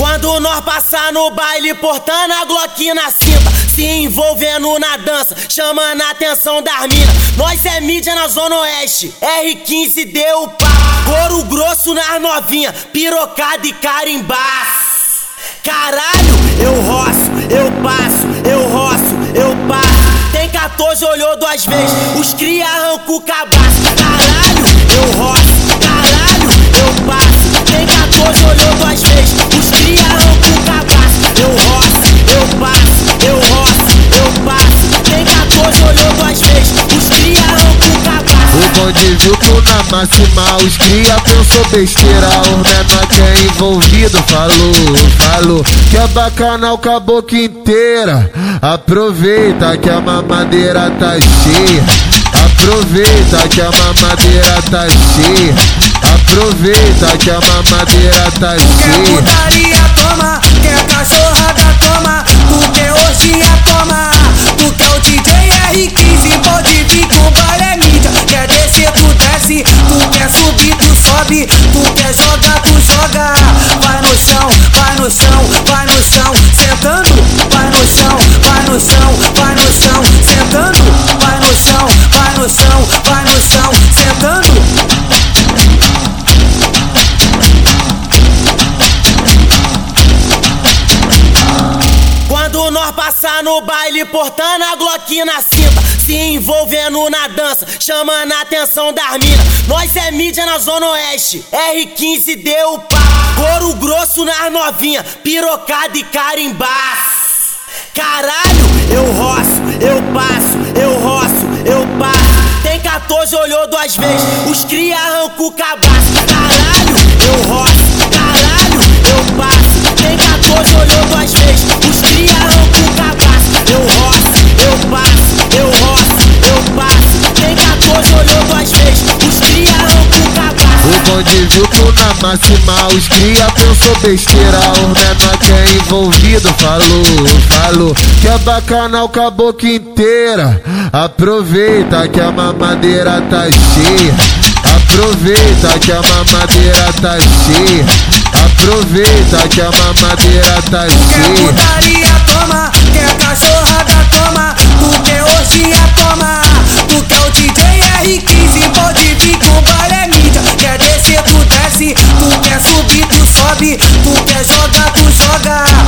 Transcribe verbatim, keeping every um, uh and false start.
Quando nós passar no baile portando a Glock na cinta, se envolvendo na dança, chamando a atenção das minas. Nós é mídia na Zona Oeste, R quinze deu o pá. Couro grosso nas novinhas, pirocada e carimbaço. Caralho, eu roço, eu passo, eu roço, eu passo. Tem quatorze, olhou duas vezes, os cria arrancam o cabaço. Caralho, eu roço, caralho, eu passo. Tem quatorze, olhou duas vezes, os cria arrancam o cabaço. Eu roço, eu passo, eu roço, eu passo. Tem quatorze, olhou duas vezes, os cria arrancam o cabaço. O bonde viu tu na máxima, os cria pensou besteira. O menor que é envolvido falou, falou que é bacanal com a boca inteira. Aproveita que a mamadeira tá cheia. Aproveita que a mamadeira tá cheia. Aproveita que a mamadeira tá cheia. Quer putaria, toma. Quer cachorrada, toma. Tu quer orgia, toma. Tu quer o D J R quinze, bonde vir com baile é mídia. Quer descer, tu desce. Tu quer subir, tu sobe. Tu quer jogar, tu joga. Vai no chão, vai no chão, vai no chão, sentando. Vai no chão, vai no chão, vai no chão, sentando. Vai no chão, vai no chão, vai no chão, sentando. Quando nós passar no baile portando a Glock na cinta, se envolvendo na dança, chamando a atenção das minas. Nós é mídia na Zona Oeste, R quinze deu o pá. Couro grosso nas novinhas, pirocada e carimbaço. Caralho, eu roço, eu passo, eu roço, eu passo. Tem quatorze, olhou duas vezes, os cria arrancam o cabaço. Caralho, eu roço, caralho, eu passo. Tem quatorze, olhou duas vezes, os cria arrancam o cabaço. Eu roço, eu passo, eu roço, eu passo. Tem quatorze, olhou duas vezes, os cria arrancam o cabaço. O bonde viu tu na máxima, os cria pensou besteira. O menor que é envolvido falou, falou que é bacanal com a boca inteira. Aproveita que a mamadeira tá cheia. Aproveita que a mamadeira tá cheia. Aproveita que a mamadeira tá cheia. Quer putaria, toma. Quer cachorrada, toma. Tu quer orgia, toma. Tu quer o D J R quinze, pode vir com baile é mídia. Quer descer, tu desce. Tu quer subir, tu sobe. Tu quer jogar, tu joga.